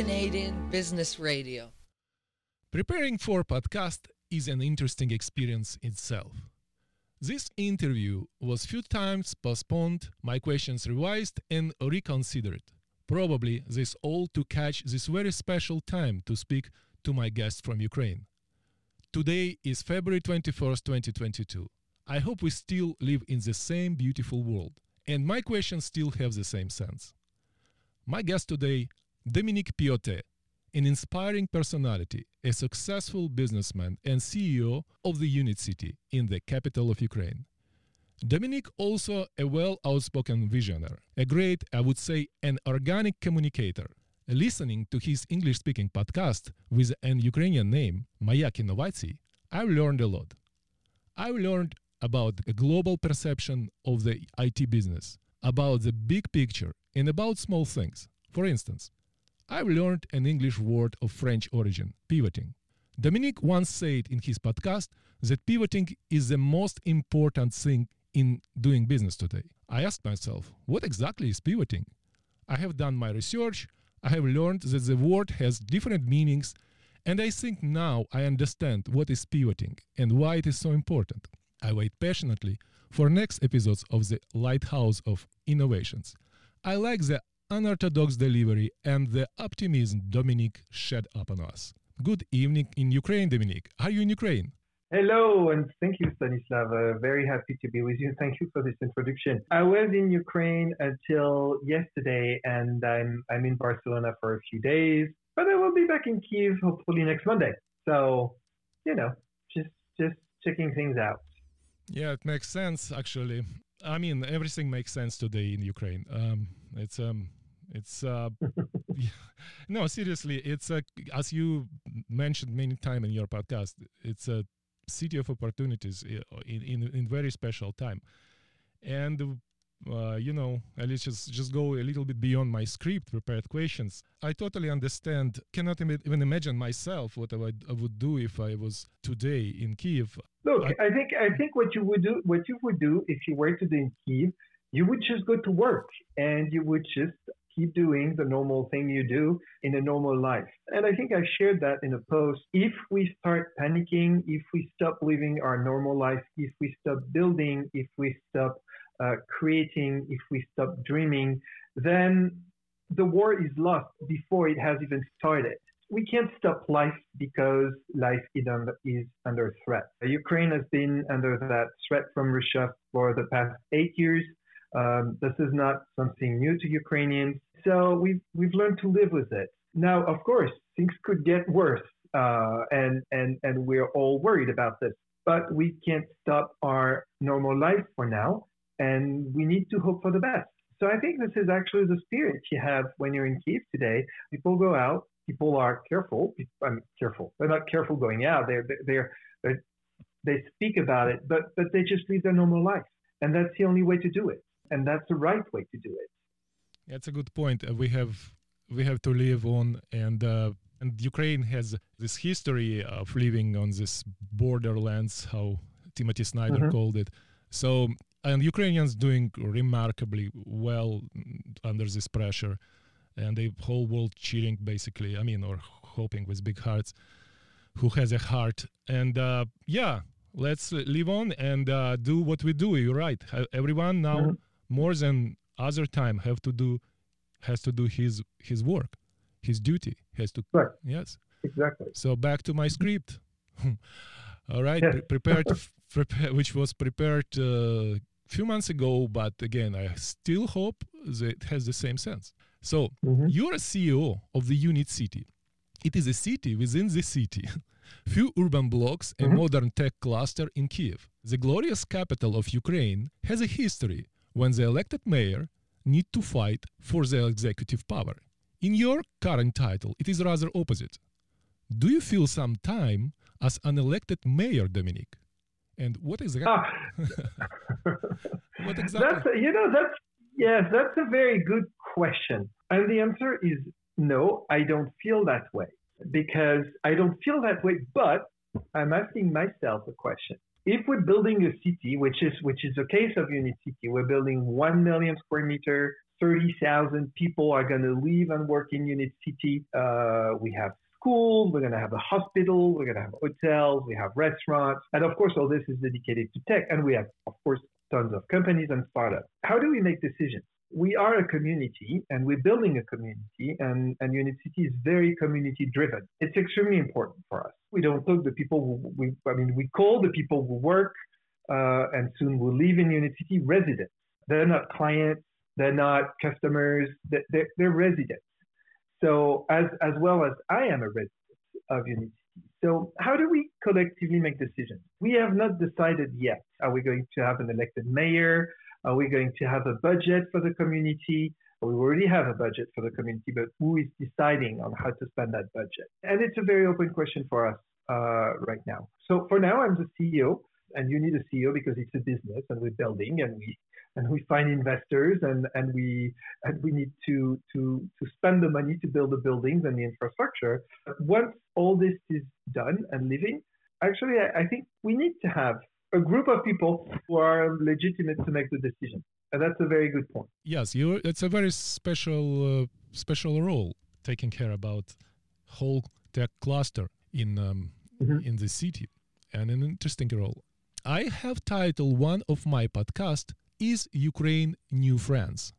Canadian Business Radio. Preparing for a podcast is an interesting experience itself. This interview was few times postponed, my questions revised and reconsidered. Probably this all to catch this very special time to speak to my guest from Ukraine. Today is February 21st, 2022. I hope we still live in the same beautiful world, and my questions still have the same sense. My guest today, Dominique Piotet, an inspiring personality, a successful businessman and CEO of the UNIT.City in the capital of Ukraine. Dominique also a well-outspoken visionary, a great, I would say, an organic communicator. Listening to his English-speaking podcast with an Ukrainian name, Mayak Innovatsiy, I've learned a lot. I've learned about a global perception of the IT business, about the big picture, and about small things. For instance, I've learned an English word of French origin, pivoting. Dominique once said in his podcast that pivoting is the most important thing in doing business today. I asked myself, what exactly is pivoting? I have done my research, I have learned that the word has different meanings, and I think now I understand what is pivoting and why it is so important. I wait passionately for next episodes of the Lighthouse of Innovations. I like the unorthodox delivery and the optimism Dominique shed upon us. Good evening in Ukraine, Dominique. Are you in Ukraine? Hello, and thank you, Stanislav. Very happy to be with you. Thank you for this introduction. I was in Ukraine until yesterday, and I'm in Barcelona for a few days, but I will be back in Kiev hopefully next Monday. So, you know, just checking things out. Yeah, it makes sense, actually. I mean, everything makes sense today in Ukraine. No, seriously, as you mentioned many times in your podcast, it's a city of opportunities in very special time, and let's just go a little bit beyond my script prepared questions. I totally understand, cannot even imagine myself what I would do if I was today in Kiev. Look, I think what you would do if you were today in Kiev, you would just go to work and you would just keep doing the normal thing you do in a normal life. And I think I shared that in a post. If we start panicking, if we stop living our normal life, if we stop building, if we stop creating, if we stop dreaming, then the war is lost before it has even started. We can't stop life because life is under threat. Ukraine has been under that threat from Russia for the past 8 years. This is not something new to Ukrainians. So we've learned to live with it. Now, of course, things could get worse, and we're all worried about this. But we can't stop our normal life for now, and we need to hope for the best. So I think this is actually the spirit you have when you're in Kyiv today. People go out. People are careful. They're not careful going out. They speak about it, but they just live their normal life, and that's the only way to do it. And that's the right way to do it. That's a good point. We have to live on, and Ukraine has this history of living on this borderlands, how Timothy Snyder called it. So, and Ukrainians doing remarkably well under this pressure, and the whole world cheering basically. I mean, or hoping with big hearts. Who has a heart? And let's live on and do what we do. You're right. Everyone now. Mm-hmm. More than other time, has to do his work, his duty has to. Right. Yes, exactly. So back to my script. All right, yes. Which was prepared few months ago, but again, I still hope that it has the same sense. So you're a CEO of the UNIT.City. It is a city within the city. Few urban blocks and modern tech cluster in Kiev. The glorious capital of Ukraine has a history when the elected mayor need to fight for the executive power. In your current title, it is rather opposite. Do you feel some time as an elected mayor, Dominique? And what is that? What exactly? That's a very good question. And the answer is no, I don't feel that way. Because I don't feel that way, but I'm asking myself a question. If we're building a city, which is the case of UNIT.City, we're building 1 million square meter 30,000 people are going to live and work in UNIT.City. We have schools, we're going to have a hospital, we're going to have hotels, we have restaurants. And of course, all this is dedicated to tech. And we have, of course, tons of companies and startups. How do we make decisions? We are a community and we're building a community, and UNIT.City is very community driven. It's extremely important for us. We don't talk to people who, we call the people who work and soon will live in UNIT.City residents. They're not clients, they're not customers, they're residents. So as well as I am a resident of UNIT.City. So how do we collectively make decisions? We have not decided yet. Are we going to have an elected mayor? Are we going to have a budget for the community? We already have a budget for the community, but who is deciding on how to spend that budget? And it's a very open question for us right now. So for now, I'm the CEO, and you need a CEO because it's a business, and we're building, and we find investors, and we need to spend the money to build the buildings and the infrastructure. Once all this is done and living, actually, I think we need to have a group of people who are legitimate to make the decision. And that's a very good point. Yes, it's a very special role, taking care about whole tech cluster in the city, and an interesting role. I have titled one of my podcasts, Is Ukraine New France?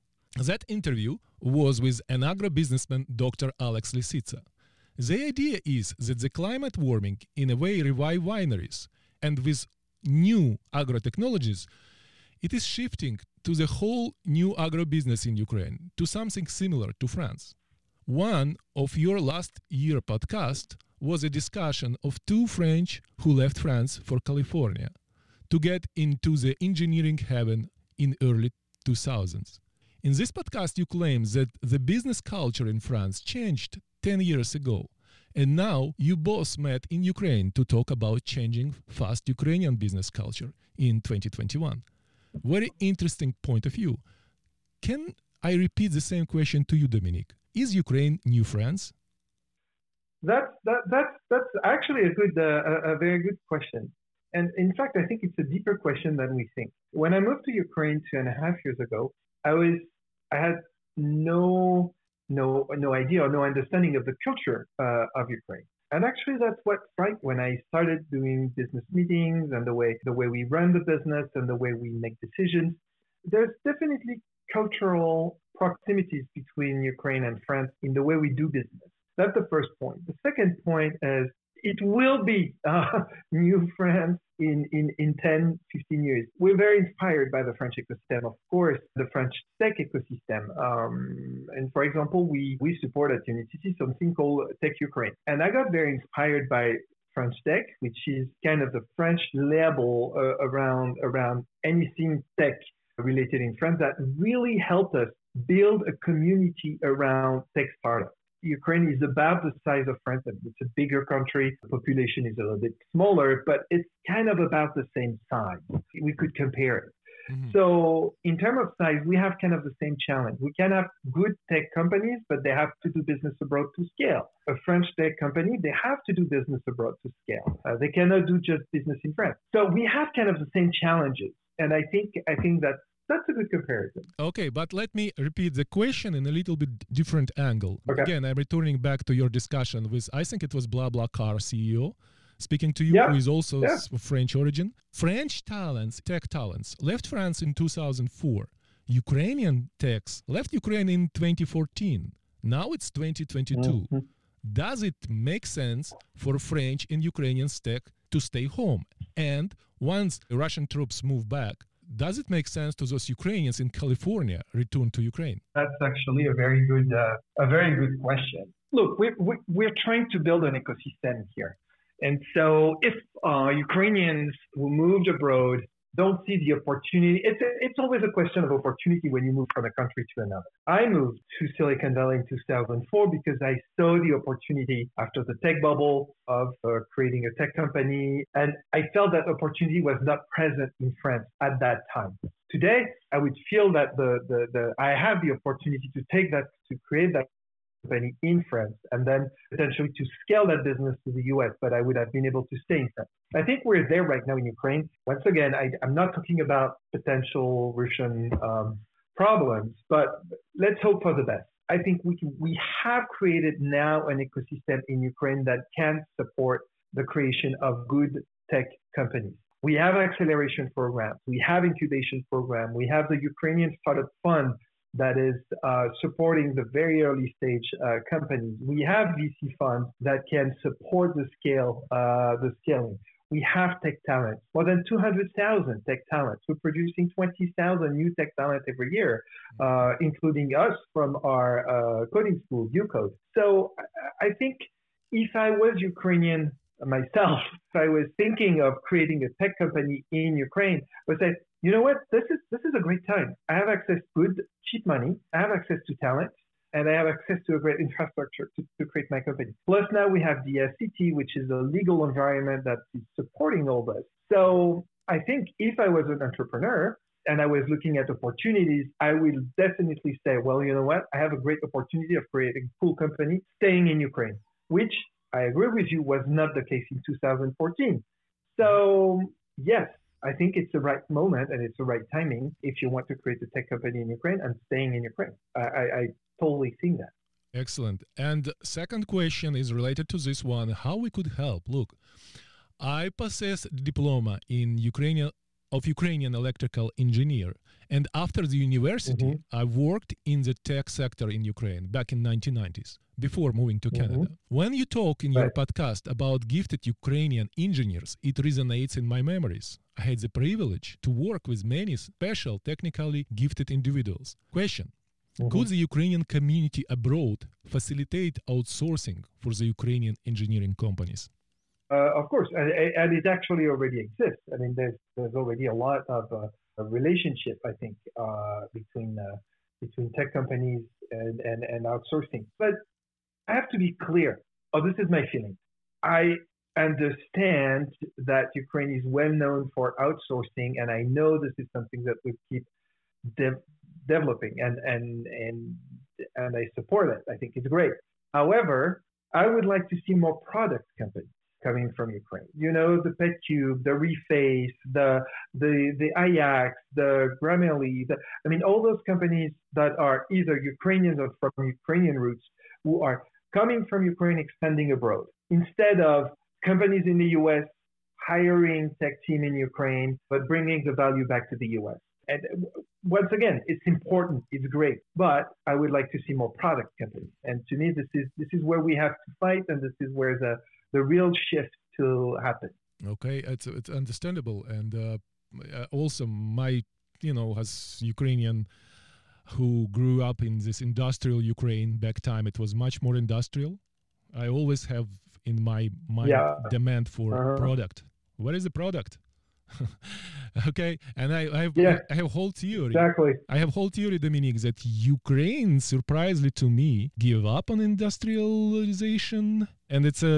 That interview was with an agribusinessman, Dr. Alex Lisitsa. The idea is that the climate warming in a way revive wineries, and with new agro-technologies, it is shifting to the whole new agro-business in Ukraine, to something similar to France. One of your last year podcast was a discussion of two French who left France for California to get into the engineering heaven in early 2000s. In this podcast, you claim that the business culture in France changed 10 years ago. And now you both met in Ukraine to talk about changing fast Ukrainian business culture in 2021. Very interesting point of view. Can I repeat the same question to you, Dominique? Is Ukraine new France? That's actually a good, a very good question. And in fact, I think it's a deeper question than we think. When I moved to Ukraine 2.5 years ago, I had no idea or no understanding of the culture of Ukraine. And actually, that's what's right. When I started doing business meetings and the way we run the business and the way we make decisions, there's definitely cultural proximities between Ukraine and France in the way we do business. That's the first point. The second point is it will be new France in 10, 15 years. We're very inspired by the French ecosystem, of course, the French tech ecosystem. And for example, we support at UNIT.City something called Tech Ukraine. And I got very inspired by French Tech, which is kind of the French label around anything tech related in France that really helped us build a community around tech startups. Ukraine is about the size of France. It's a bigger country. The population is a little bit smaller, but it's kind of about the same size. We could compare it. Mm-hmm. So in terms of size, we have kind of the same challenge. We can have good tech companies, but they have to do business abroad to scale. A French tech company, they have to do business abroad to scale. They cannot do just business in France. So we have kind of the same challenges. And I think that's a good comparison. Okay, but let me repeat the question in a little bit different angle. Okay. Again, I'm returning back to your discussion with, I think it was BlaBlaCar CEO, speaking to you, who is also of French origin. French talents, tech talents, left France in 2004. Ukrainian techs left Ukraine in 2014. Now it's 2022. Mm-hmm. Does it make sense for French and Ukrainian tech to stay home? And once Russian troops move back, does it make sense to those Ukrainians in California return to Ukraine? That's actually a very good question. Look, we're trying to build an ecosystem here, and so if Ukrainians who moved abroad don't see the opportunity, it's always a question of opportunity when you move from a country to another. I moved to Silicon Valley in 2004 because I saw the opportunity after the tech bubble of creating a tech company. And I felt that opportunity was not present in France at that time. Today, I would feel that I have the opportunity to create that company in France and then potentially to scale that business to the US, but I would have been able to stay in France. I think we're there right now in Ukraine. Once again, I'm not talking about potential Russian problems, but let's hope for the best. I think we have created now an ecosystem in Ukraine that can support the creation of good tech companies. We have acceleration programs, we have incubation programs, we have the Ukrainian Startup Fund that is supporting the very early stage companies. We have VC funds that can support the scale, the scaling. We have tech talents, more than 200,000 tech talents. We're producing 20,000 new tech talents every year, including us from our coding school, UCode. So I think if I was Ukrainian myself, if I was thinking of creating a tech company in Ukraine, I would say, you know what, this is a great time. I have access to good, cheap money. I have access to talent. And I have access to a great infrastructure to create my company. Plus now we have Diia City, which is a legal environment that is supporting all this. So I think if I was an entrepreneur and I was looking at opportunities, I will definitely say, well, you know what? I have a great opportunity of creating a cool company staying in Ukraine, which I agree with you was not the case in 2014. So yes, I think it's the right moment and it's the right timing if you want to create a tech company in Ukraine and staying in Ukraine. I totally think that. Excellent. And second question is related to this one, how we could help. Look, I possess diploma in Ukrainian electrical engineer. And after the university, I worked in the tech sector in Ukraine back in 1990s, before moving to Canada. When you talk in your podcast about gifted Ukrainian engineers, it resonates in my memories. I had the privilege to work with many special technically gifted individuals. Question. Could the Ukrainian community abroad facilitate outsourcing for the Ukrainian engineering companies? Of course, and it actually already exists. I mean, there's already a lot of relationship, I think, between tech companies and outsourcing. But I have to be clear. Oh, this is my feeling. I understand that Ukraine is well known for outsourcing, and I know this is something that we keep developing and I support it. I think it's great. However, I would like to see more product companies coming from Ukraine. You know, the PetCube, the Reface, the Ajax, the Grammarly. I mean, all those companies that are either Ukrainians or from Ukrainian roots who are coming from Ukraine, expanding abroad. Instead of companies in the U.S. hiring tech team in Ukraine, but bringing the value back to the U.S. And once again, it's important, it's great, but I would like to see more product companies. And to me, this is where we have to fight, and this is where the real shift to happen. Okay, it's understandable, and also my, as Ukrainian who grew up in this industrial Ukraine back time, it was much more industrial. I always have in my mind demand for product. What is the product? Okay, and I have whole theory. Exactly. I have whole theory, Dominique, that Ukraine, surprisingly to me, give up on industrialization, and it's a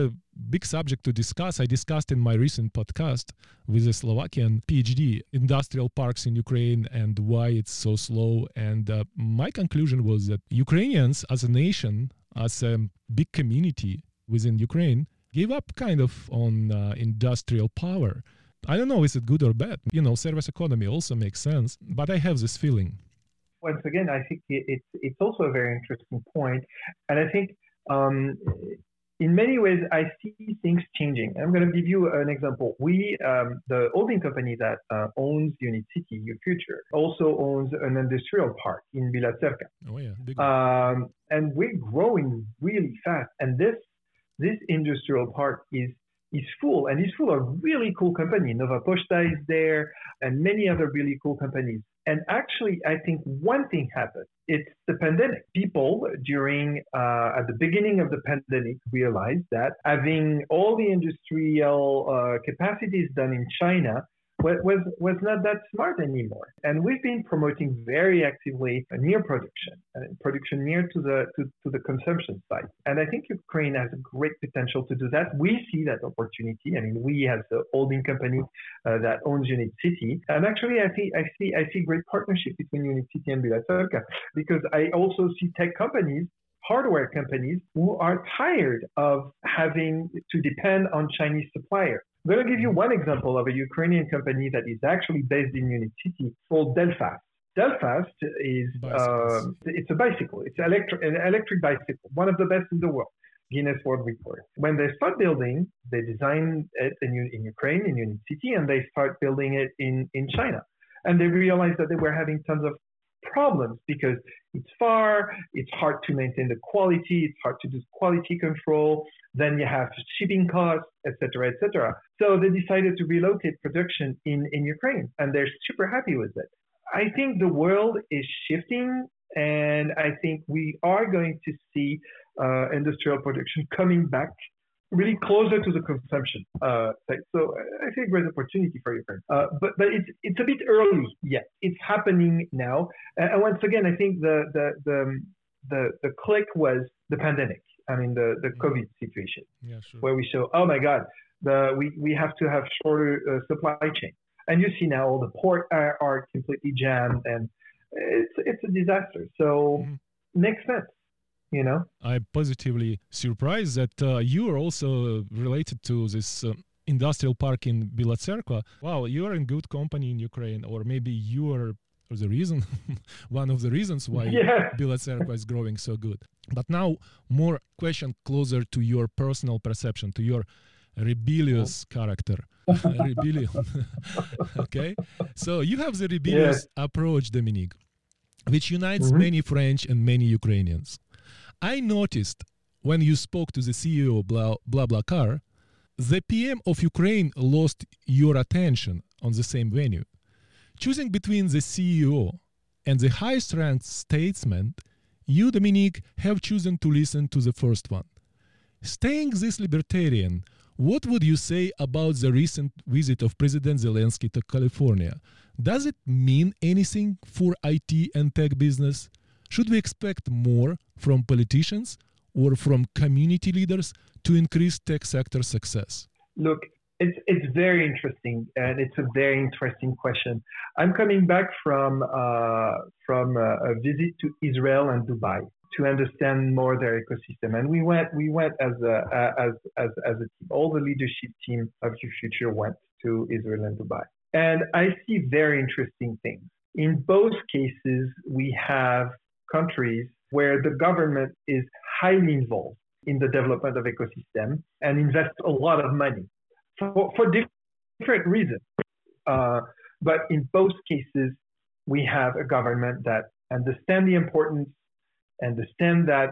big subject to discuss. I discussed in my recent podcast with a Slovakian PhD industrial parks in Ukraine and why it's so slow. And my conclusion was that Ukrainians as a nation, as a big community within Ukraine, gave up kind of on industrial power. I don't know, is it good or bad? Service economy also makes sense, but I have this feeling. Once again, I think it's also a very interesting point. And I think in many ways, I see things changing. I'm going to give you an example. We, the holding company that owns UNIT.City, UFuture, also owns an industrial park in Bila Tserkva. Oh, yeah. And we're growing really fast. And this industrial park is full, and it's full of really cool companies. Nova Poshta is there, and many other really cool companies. And actually, I think one thing happened. It's the pandemic. People at the beginning of the pandemic realized that having all the industrial capacities done in China was not that smart anymore. And we've been promoting very actively near production, near to the consumption side. And I think Ukraine has a great potential to do that. We see that opportunity. I mean, we as the holding company that owns UNIT.City, and actually I see great partnership between UNIT.City and Bila Tserkva, because I also see tech companies, hardware companies, who are tired of having to depend on Chinese suppliers. I'm going to give you one example of a Ukrainian company that is actually based in UNIT.City called Delfast. Delfast is it's a bicycle. It's an electric bicycle, one of the best in the world, Guinness World Record. When they start building, they design it in Ukraine, in UNIT.City, and they start building it in China. And they realized that they were having tons of problems because it's far, it's hard to maintain the quality, it's hard to do quality control, then you have shipping costs, etc., etc. So they decided to relocate production in Ukraine, and they're super happy with it. I think the world is shifting, and I think we are going to see industrial production coming back really closer to the consumption. So I think great opportunity for Ukraine. But it's a bit early yet. It's happening now. And once again, I think the click was the pandemic. I mean, the COVID situation, where we show, oh my God, we have to have shorter supply chain. And you see now all the ports are completely jammed, and it's a disaster. So makes sense. You know, I'm positively surprised that you are also related to this industrial park in Bila Tserkva. Wow, you are in good company in Ukraine, or maybe you are the reason, one of the reasons why Bila Tserkva is growing so good. But now, more question closer to your personal perception, to your rebellious character. Rebellion. Okay, so you have the rebellious approach, Dominique, which unites many French and many Ukrainians. I noticed when you spoke to the CEO of BlaBlaCar, the PM of Ukraine lost your attention on the same venue. Choosing between the CEO and the highest-ranked statesman, you, Dominique, have chosen to listen to the first one. Staying this libertarian, what would you say about the recent visit of President Zelensky to California? Does it mean anything for IT and tech business? Should we expect more from politicians or from community leaders to increase tech sector success? Look, it's very interesting, and it's a very interesting question. I'm coming back from a visit to Israel and Dubai to understand more their ecosystem, and we went as a team. All the leadership team of UFuture went to Israel and Dubai, and I see very interesting things. In both cases, we have countries where the government is highly involved in the development of ecosystem and invests a lot of money for different reasons. But in both cases, we have a government that understands the importance, understand that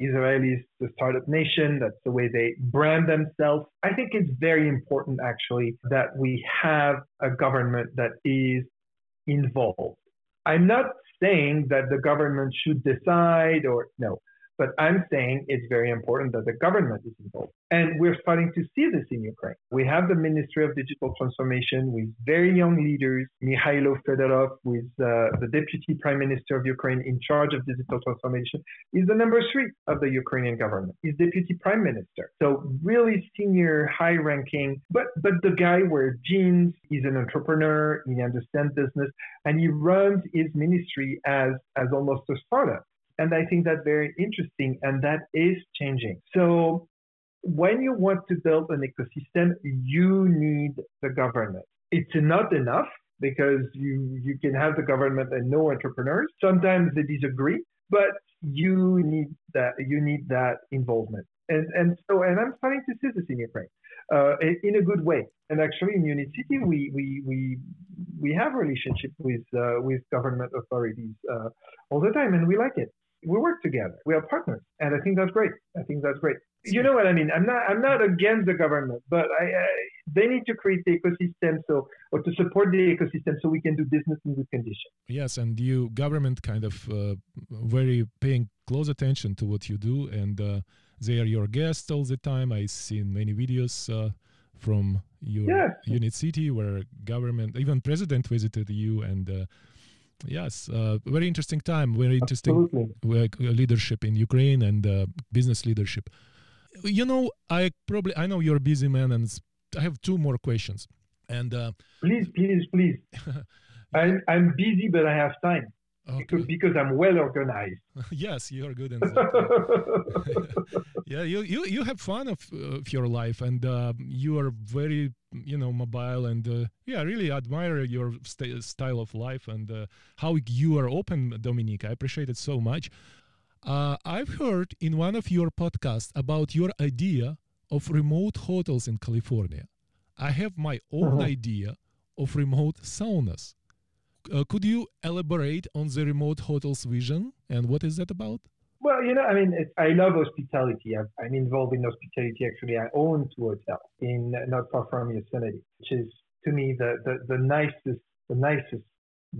Israel is the startup nation, that's the way they brand themselves. I think it's very important, actually, that we have a government that is involved. I'm not saying that the government should decide or no, but I'm saying it's very important that the government is involved. And we're starting to see this in Ukraine. We have the Ministry of Digital Transformation with very young leaders, Mykhailo Fedorov, who is the Deputy Prime Minister of Ukraine in charge of digital transformation, is the number 3 of the Ukrainian government. He's Deputy Prime Minister. So really senior, high ranking, but the guy wears jeans, he's an entrepreneur, he understands business, and he runs his ministry as almost a startup. And I think that's very interesting, and that is changing. So when you want to build an ecosystem, you need the government. It's not enough because you can have the government and no entrepreneurs. Sometimes they disagree, but you need that involvement. And I'm starting to see this in Ukraine in a good way. And actually, in UNIT.City, we have a relationship with government authorities all the time, and we like it. We work together. We are partners, and I think that's great. You know what I mean? I'm not against the government, but they need to create the ecosystem to support the ecosystem so we can do business in good condition. Yes, and you government kind of very paying close attention to what you do, and they are your guests all the time. I've seen many videos from your UNIT.City where government, even president visited you, and. Very interesting time, very interesting leadership in Ukraine and business leadership. You know, I know you're a busy man, and I have 2 more questions. And please. I'm busy, but I have time. Okay. Because I'm well organized. Yes, you're good in that. Yeah, you have fun of your life, and you are very, mobile, and I really admire your style of life and how you are open, Dominique. I appreciate it so much. I've heard in one of your podcasts about your idea of remote hotels in California. I have my own idea of remote saunas. Could you elaborate on the remote hotel's vision and what is that about? Well, I love hospitality. I'm involved in hospitality. Actually, I own two hotels in not far from Yosemite, which is to me the nicest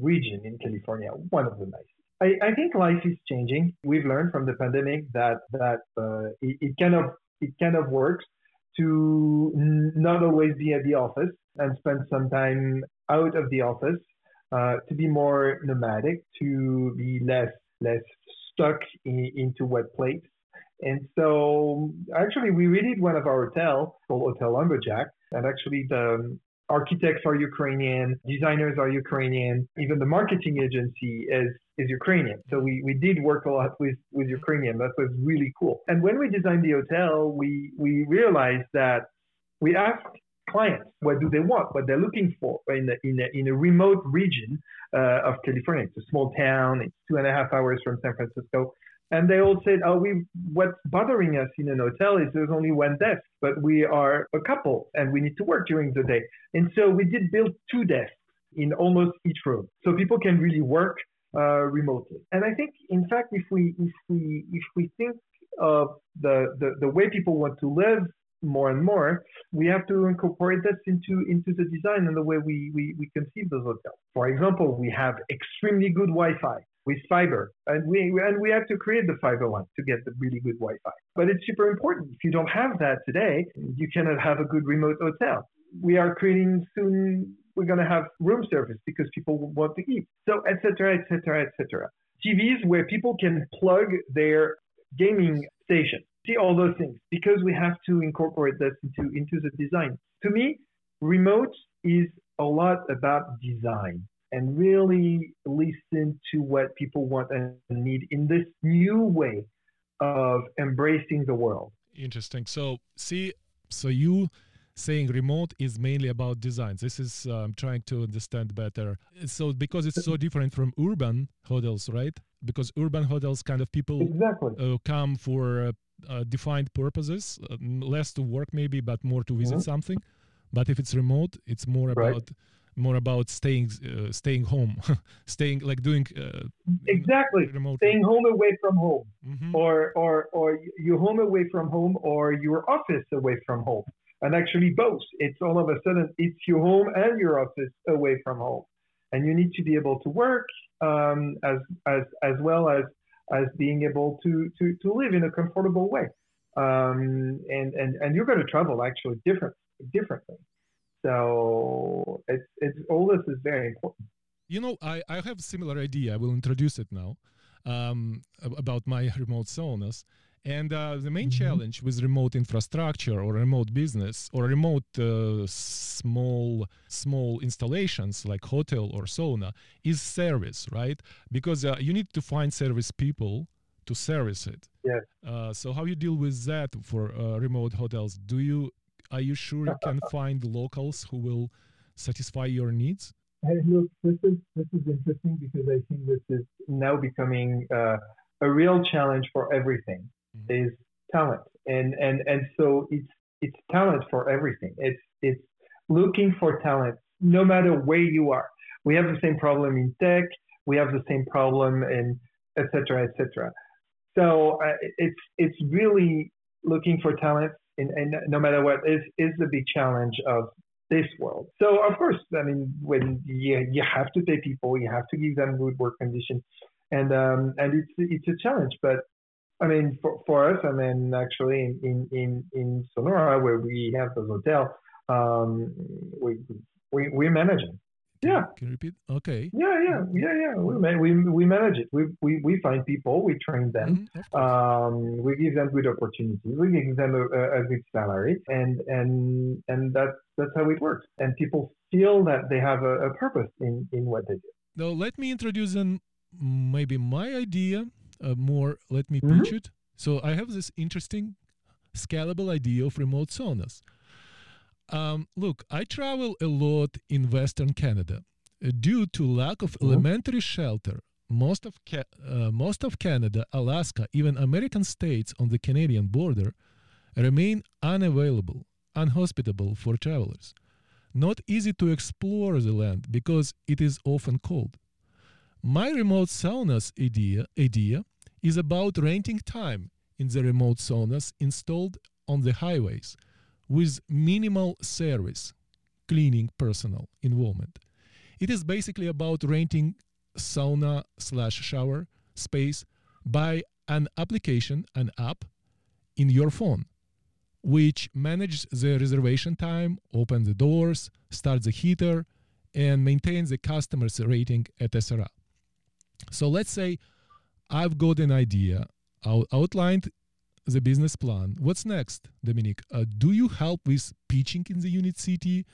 region in California. One of the nicest. I think life is changing. We've learned from the pandemic that it kind of works to not always be at the office and spend some time out of the office. To be more nomadic, to be less stuck into wet plates. And so actually we redid one of our hotels called Hotel Lumberjack. And actually the architects are Ukrainian, designers are Ukrainian, even the marketing agency is Ukrainian. So we did work a lot with Ukrainian. That was really cool. And when we designed the hotel, we realized that we asked clients, what do they want, what they're looking for in a remote region of California. It's a small town, it's 2.5 hours from San Francisco. And they all said, what's bothering us in an hotel is there's only one desk, but we are a couple and we need to work during the day. And so we did build two desks in almost each room, so people can really work remotely. And I think, in fact, if we think of the way people want to live more and more, we have to incorporate this into the design and the way we conceive those hotels. For example, we have extremely good Wi-Fi with fiber, and we have to create the fiber one to get the really good Wi-Fi. But it's super important. If you don't have that today, you cannot have a good remote hotel. We are creating soon, we're going to have room service because people want to eat. So et cetera, et cetera, et cetera. TVs where people can plug their gaming station. All those things, because we have to incorporate that into the design. To me, remote is a lot about design and really listen to what people want and need in this new way of embracing the world. Interesting. So you saying remote is mainly about design. This is I'm trying to understand better. So because it's so different from urban hotels, right? Because urban hotels kind of people come for defined purposes, less to work maybe, but more to visit something. But if it's remote, it's more about staying home, staying like doing remote. Staying home away from home, or you're home away from home, or your office away from home, and actually both. It's all of a sudden it's your home and your office away from home, and you need to be able to work as well as being able to live in a comfortable way. And you're going to travel actually differently. So it's all this is very important. I have a similar idea. I will introduce it now about my remote saunas. And the main challenge with remote infrastructure or remote business or remote small installations like hotel or sauna is service, right? Because you need to find service people to service it. Yeah. So how you deal with that for remote hotels? Are you sure you can find locals who will satisfy your needs? Hey, look, this is interesting because I think this is now becoming a real challenge for everything. Is talent, and so it's talent for everything. It's looking for talent no matter where you are. We have the same problem in tech. We have the same problem in et cetera, et cetera. So it's really looking for talent, and no matter what is the big challenge of this world. So of course, when you have to pay people, you have to give them good work conditions, and it's a challenge, but. For us, actually in Sonora, where we have the hotel, we manage it. Yeah. Can you repeat? Okay. Yeah. We manage it. We find people. We train them. We give them good opportunities. We give them a good salary, and that's how it works. And people feel that they have a purpose in what they do. Now let me introduce an maybe my idea more, let me pitch it. So I have this interesting scalable idea of remote saunas. Look, I travel a lot in Western Canada. Due to lack of elementary shelter, most of Canada, Alaska, even American states on the Canadian border remain unavailable, unhospitable for travelers. Not easy to explore the land because it is often cold. My remote saunas idea is about renting time in the remote saunas installed on the highways with minimal service, cleaning personnel involvement. It is basically about renting sauna/shower space by an application, an app in your phone, which manages the reservation time, opens the doors, starts the heater, and maintains the customer's rating, etc. So let's say I've got an idea, outlined the business plan. What's next, Dominique? Do you help with pitching in the UNIT.City?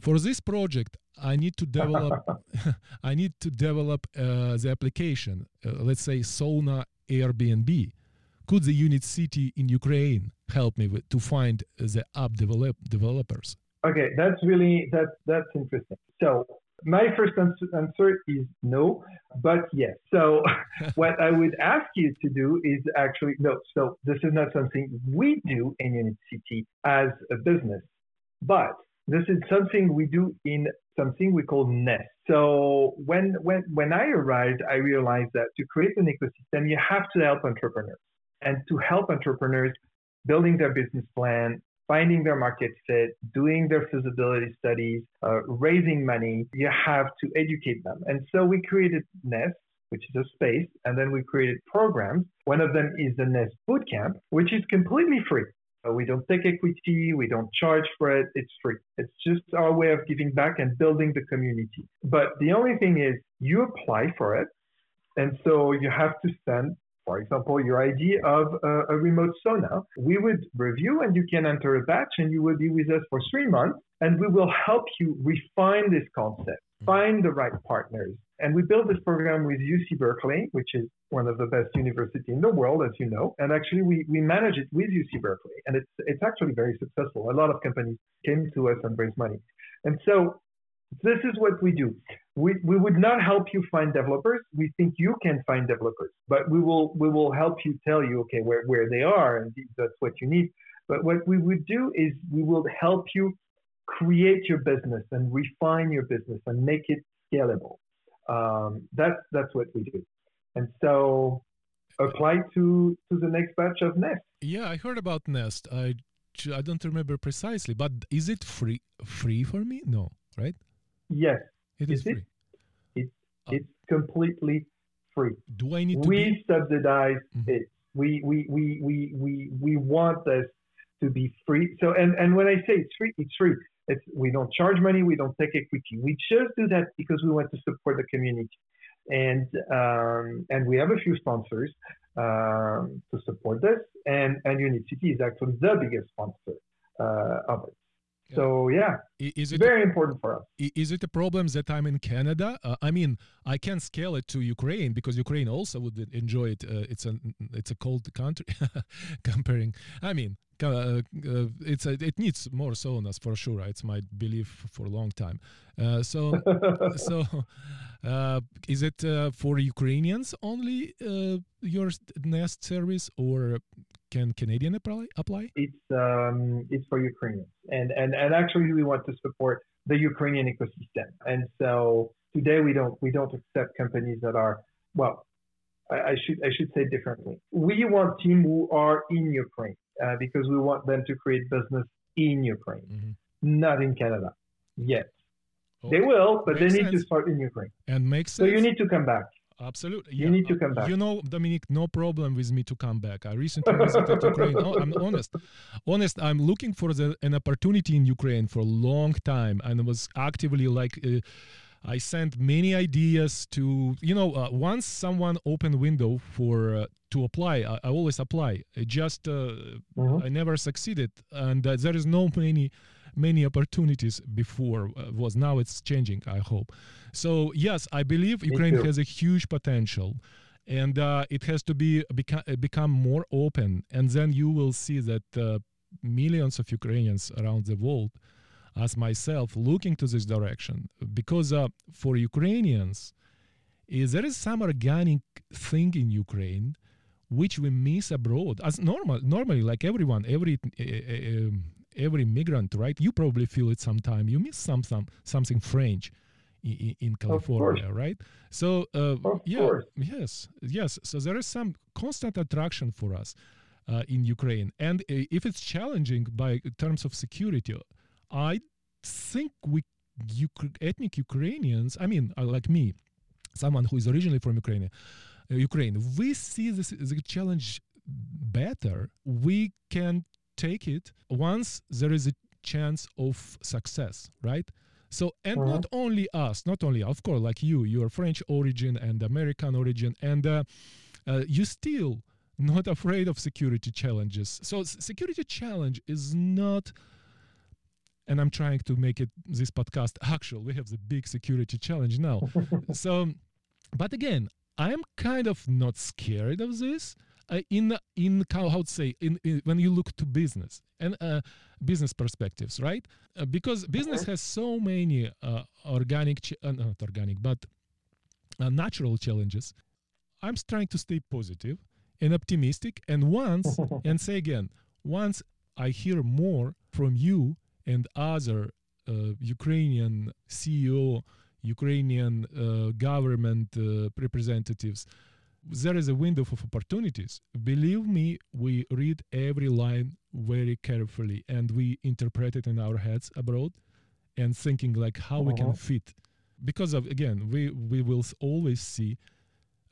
For this project, I need to develop the application, let's say Sauna Airbnb. Could the UNIT.City in Ukraine help me with, to find the app developers? Okay, that's interesting. So my first answer is no, but yes. So what I would ask you to do is actually, no, so this is not something we do in UNIT.City as a business, but this is something we do in something we call Nest. So when I arrived, I realized that to create an ecosystem, you have to help entrepreneurs. And to help entrepreneurs building their business plan, finding their market fit, doing their feasibility studies, raising money, you have to educate them. And so we created Nest, which is a space, and then we created programs. One of them is the Nest Bootcamp, which is completely free. We don't take equity, we don't charge for it, it's free. It's just our way of giving back and building the community. But the only thing is you apply for it, and so you have to send, for example, your idea of a remote sauna. We would review and you can enter a batch and you will be with us for 3 months and we will help you refine this concept, find the right partners. And we built this program with UC Berkeley, which is one of the best universities in the world, as you know. And actually, we manage it with UC Berkeley. And it's actually very successful. A lot of companies came to us and raised money. And so this is what we do. We would not help you find developers. We think you can find developers. But we will help you tell you, okay, where they are, and that's what you need. But what we would do is we will help you create your business and refine your business and make it scalable. That's what we do. And so apply to the next batch of Nest. Yeah, I heard about Nest. I don't remember precisely, but is it free for me? No, right? Yes. It is free. It's completely free. Do I need to subsidize it. We want this to be free. So and when I say it's free, it's free. We don't charge money. We don't take equity. We just do that because we want to support the community, and we have a few sponsors to support this. And UNIT.City is actually the biggest sponsor of it. Yeah. So yeah, it's very important for us. Is it a problem that I'm in Canada? I mean, I can scale it to Ukraine because Ukraine also would enjoy it. It's a cold country. Comparing, I mean. It needs more saunas for sure. It's my belief for a long time. So is it for Ukrainians only your Nest service, or can Canadian apply? It's for Ukrainians, and actually we want to support the Ukrainian ecosystem. And so today we don't accept companies that are well. I should say differently. We want teams who are in Ukraine. Because we want them to create business in Ukraine, not in Canada yet. Okay. They will, but they need to start in Ukraine. And makes sense. So you need to come back. Absolutely. You need to come back. You know, Dominique, no problem with me to come back. I recently visited Ukraine. No, I'm honest. I'm looking for an opportunity in Ukraine for a long time, and I was actively like. I sent many ideas to, once someone opened window for to apply, I always apply. I never succeeded, and there is no many many opportunities before was. Now it's changing, I hope. So yes, I believe Ukraine has a huge potential, and it has to become more open. And then you will see that millions of Ukrainians around the world, as myself, looking to this direction, because for Ukrainians, there is some organic thing in Ukraine which we miss abroad. As normally, like everyone, every migrant, right? You probably feel it sometime. You miss something French in California, right? So yes. So there is some constant attraction for us in Ukraine, and if it's challenging by terms of security, I think ethnic Ukrainians. I mean, like me, someone who is originally from Ukraine, we see this as a challenge better. We can take it once there is a chance of success, right? So, and not only us, of course, like your French origin and American origin, and you still not afraid of security challenges. So security challenge is not, and I'm trying to make it this podcast actual. We have the big security challenge now. So, but again, I'm kind of not scared of this. When you look to business and business perspectives, right? Because business has so many natural challenges. I'm trying to stay positive and optimistic. And once I hear more from you and other Ukrainian CEO, Ukrainian government representatives, there is a window of opportunities. Believe me, we read every line very carefully, and we interpret it in our heads abroad and thinking like how we can fit. Because of, again, we will always see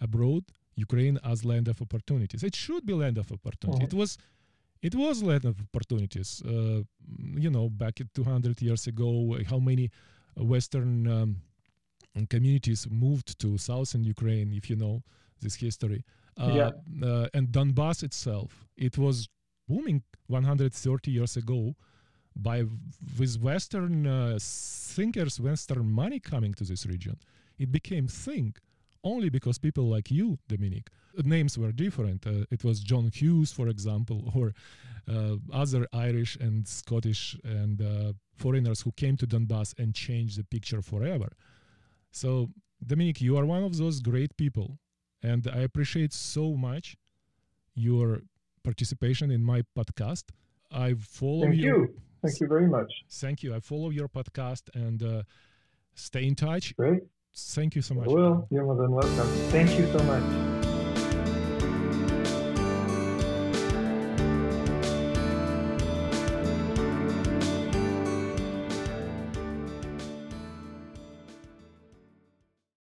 abroad Ukraine as land of opportunities. It should be land of opportunities. It was land of opportunities. Back 200 years ago, how many Western communities moved to southern Ukraine, if you know this history. And Donbass itself, it was booming 130 years ago with Western thinkers, Western money coming to this region. It became thing only because people like you, Dominique, names were different. It was John Hughes, for example, or other Irish and Scottish and foreigners who came to Donbass and changed the picture forever. So, Dominique, you are one of those great people, and I appreciate so much your participation in my podcast. I follow you. Thank you very much. Thank you. I follow your podcast and stay in touch. Great. Thank you so much. Well, you're more than welcome. Thank you so much.